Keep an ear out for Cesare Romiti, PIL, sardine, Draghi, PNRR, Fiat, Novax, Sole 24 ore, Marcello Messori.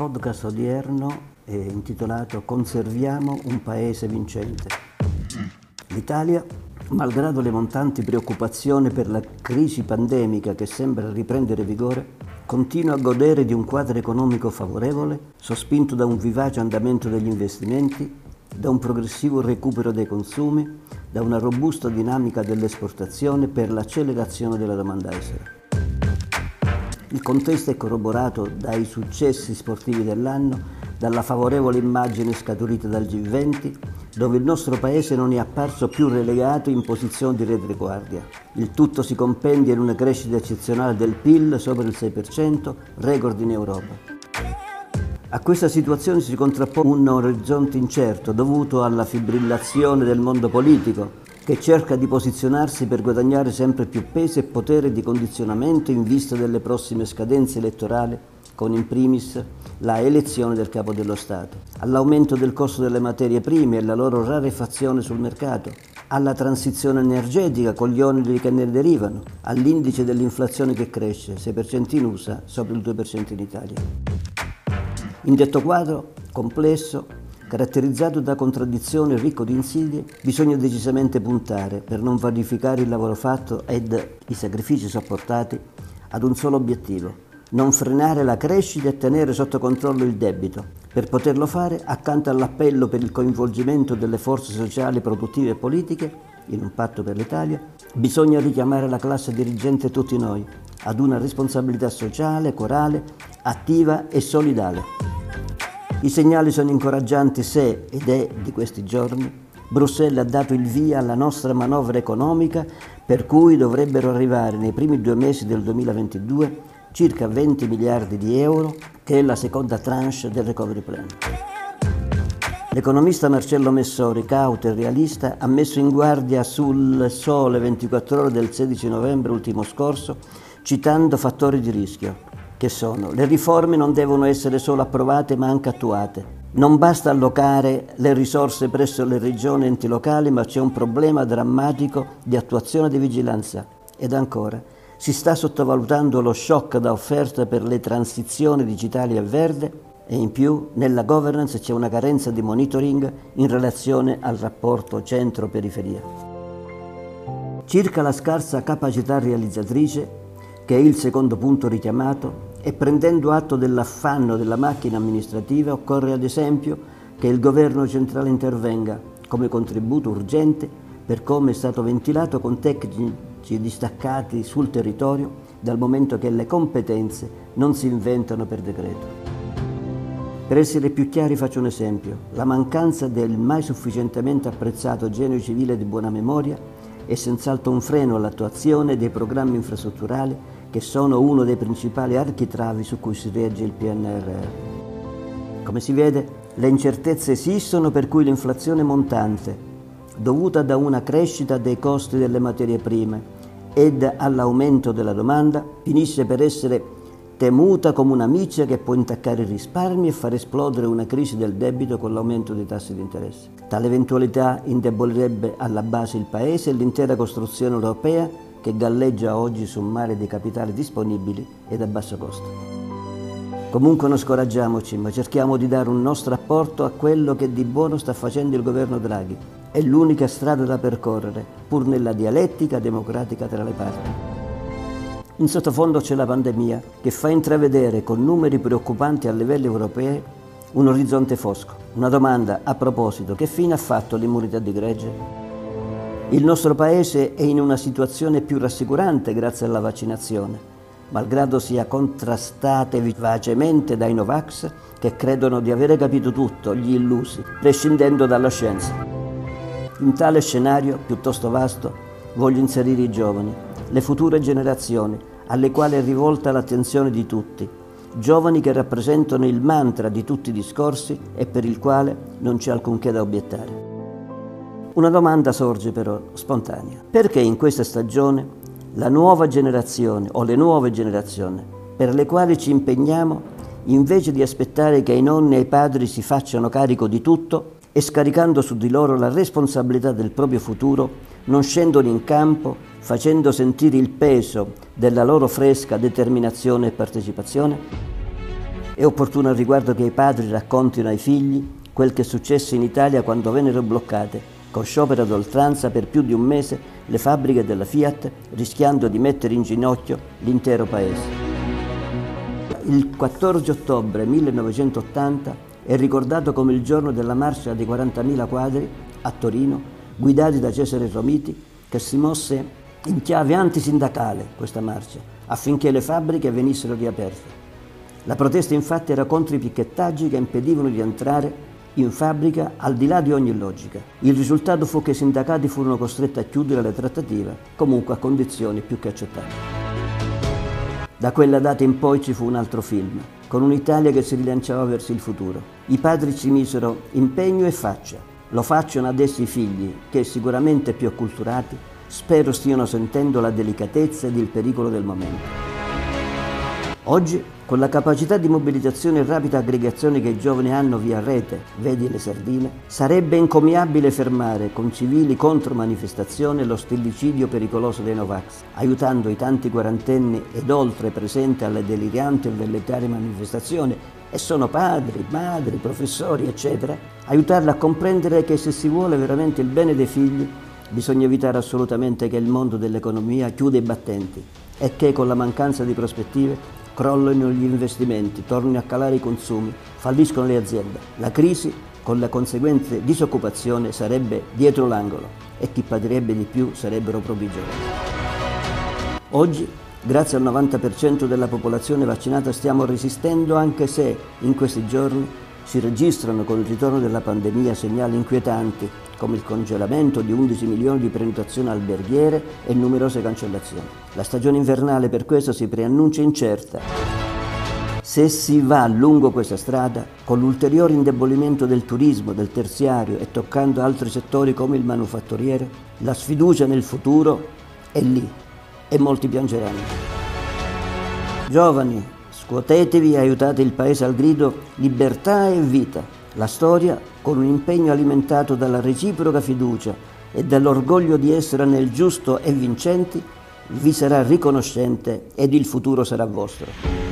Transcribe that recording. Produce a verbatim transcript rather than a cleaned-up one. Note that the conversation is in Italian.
podcast odierno è intitolato Conserviamo un paese vincente. L'Italia, malgrado le montanti preoccupazioni per la crisi pandemica che sembra riprendere vigore, continua a godere di un quadro economico favorevole, sospinto da un vivace andamento degli investimenti, da un progressivo recupero dei consumi, da una robusta dinamica dell'esportazione per l'accelerazione della domanda estera. Il contesto è corroborato dai successi sportivi dell'anno, dalla favorevole immagine scaturita dal G venti, dove il nostro paese non è apparso più relegato in posizione di retroguardia. Il tutto si compendia in una crescita eccezionale del P I L sopra il sei per cento, record in Europa. A questa situazione si contrappone un orizzonte incerto dovuto alla fibrillazione del mondo politico, che cerca di posizionarsi per guadagnare sempre più peso e potere di condizionamento in vista delle prossime scadenze elettorali, con in primis la elezione del Capo dello Stato, all'aumento del costo delle materie prime e la loro rarefazione sul mercato, alla transizione energetica con gli oneri che ne derivano, all'indice dell'inflazione che cresce, sei per cento in U S A, sopra il due per cento in Italia. In detto quadro complesso, caratterizzato da contraddizioni e ricco di insidie, bisogna decisamente puntare, per non vanificare il lavoro fatto ed i sacrifici sopportati, ad un solo obiettivo: non frenare la crescita e tenere sotto controllo il debito. Per poterlo fare, accanto all'appello per il coinvolgimento delle forze sociali, produttive e politiche, in un patto per l'Italia, bisogna richiamare la classe dirigente e tutti noi ad una responsabilità sociale, corale, attiva e solidale. I segnali sono incoraggianti se, ed è di questi giorni, Bruxelles ha dato il via alla nostra manovra economica, per cui dovrebbero arrivare nei primi due mesi del duemilaventidue circa venti miliardi di euro, che è la seconda tranche del recovery plan. L'economista Marcello Messori, cauto e realista, ha messo in guardia sul Sole ventiquattro ore del sedici novembre ultimo scorso, citando fattori di rischio, che sono: le riforme non devono essere solo approvate ma anche attuate. Non basta allocare le risorse presso le regioni e enti locali, ma c'è un problema drammatico di attuazione e di vigilanza. Ed ancora, si sta sottovalutando lo shock da offerta per le transizioni digitali e verde, e in più nella governance c'è una carenza di monitoring in relazione al rapporto centro-periferia. Circa la scarsa capacità realizzatrice, che è il secondo punto richiamato, e prendendo atto dell'affanno della macchina amministrativa, occorre ad esempio che il governo centrale intervenga come contributo urgente, per come è stato ventilato, con tecnici distaccati sul territorio, dal momento che le competenze non si inventano per decreto. Per essere più chiari faccio un esempio: la mancanza del mai sufficientemente apprezzato genio civile di buona memoria è senz'altro un freno all'attuazione dei programmi infrastrutturali, che sono uno dei principali architravi su cui si regge il P N R R. Come si vede, le incertezze esistono, per cui l'inflazione montante, dovuta da una crescita dei costi delle materie prime ed all'aumento della domanda, finisce per essere temuta come una miccia che può intaccare i risparmi e far esplodere una crisi del debito con l'aumento dei tassi di interesse. Tale eventualità indebolirebbe alla base il Paese e l'intera costruzione europea, che galleggia oggi su un mare di capitali disponibili ed a basso costo. Comunque non scoraggiamoci, ma cerchiamo di dare un nostro apporto a quello che di buono sta facendo il governo Draghi. È l'unica strada da percorrere, pur nella dialettica democratica tra le parti. In sottofondo c'è la pandemia, che fa intravedere con numeri preoccupanti a livello europeo un orizzonte fosco. Una domanda a proposito: che fine ha fatto l'immunità di gregge? Il nostro Paese è in una situazione più rassicurante grazie alla vaccinazione, malgrado sia contrastate vivacemente dai Novax, che credono di avere capito tutto, gli illusi, prescindendo dalla scienza. In tale scenario piuttosto vasto voglio inserire i giovani, le future generazioni, alle quali è rivolta l'attenzione di tutti, giovani che rappresentano il mantra di tutti i discorsi e per il quale non c'è alcunché da obiettare. Una domanda sorge però spontanea: perché in questa stagione la nuova generazione, o le nuove generazioni, per le quali ci impegniamo, invece di aspettare che i nonni e i padri si facciano carico di tutto e scaricando su di loro la responsabilità del proprio futuro, non scendono in campo facendo sentire il peso della loro fresca determinazione e partecipazione? È opportuno al riguardo che i padri raccontino ai figli quel che è successo in Italia quando vennero bloccate, con sciopero ad oltranza per più di un mese, le fabbriche della Fiat, rischiando di mettere in ginocchio l'intero paese. Il quattordici ottobre millenovecentottanta è ricordato come il giorno della marcia dei quarantamila quadri a Torino, guidati da Cesare Romiti, che si mosse in chiave antisindacale questa marcia, affinché le fabbriche venissero riaperte. La protesta infatti era contro i picchettaggi che impedivano di entrare in fabbrica al di là di ogni logica. Il risultato fu che i sindacati furono costretti a chiudere le trattative, comunque a condizioni più che accettate. Da quella data in poi ci fu un altro film, con un'Italia che si rilanciava verso il futuro. I padri ci misero impegno e faccia. Lo facciano adesso i figli, che sicuramente più acculturati, spero stiano sentendo la delicatezza ed il pericolo del momento. Oggi, con la capacità di mobilitazione e rapida aggregazione che i giovani hanno via rete, vedi le sardine, sarebbe encomiabile fermare con civili contro manifestazione lo stillicidio pericoloso dei Novax, aiutando i tanti quarantenni ed oltre presenti alle delirianti e velleitarie manifestazioni, e sono padri, madri, professori, eccetera, aiutarli a comprendere che se si vuole veramente il bene dei figli, bisogna evitare assolutamente che il mondo dell'economia chiuda i battenti e che con la mancanza di prospettive crollano gli investimenti, tornano a calare i consumi, falliscono le aziende. La crisi, con la conseguente disoccupazione, sarebbe dietro l'angolo e chi patirebbe di più sarebbero proprio i giovani. Oggi, grazie al novanta per cento della popolazione vaccinata, stiamo resistendo, anche se in questi giorni si registrano con il ritorno della pandemia segnali inquietanti, come il congelamento di undici milioni di prenotazioni alberghiere e numerose cancellazioni. La stagione invernale per questo si preannuncia incerta. Se si va lungo questa strada, con l'ulteriore indebolimento del turismo, del terziario e toccando altri settori come il manufatturiero, la sfiducia nel futuro è lì e molti piangeranno. Giovani, scuotetevi e aiutate il Paese al grido libertà e vita. La storia, con un impegno alimentato dalla reciproca fiducia e dall'orgoglio di essere nel giusto e vincenti, vi sarà riconoscente ed il futuro sarà vostro.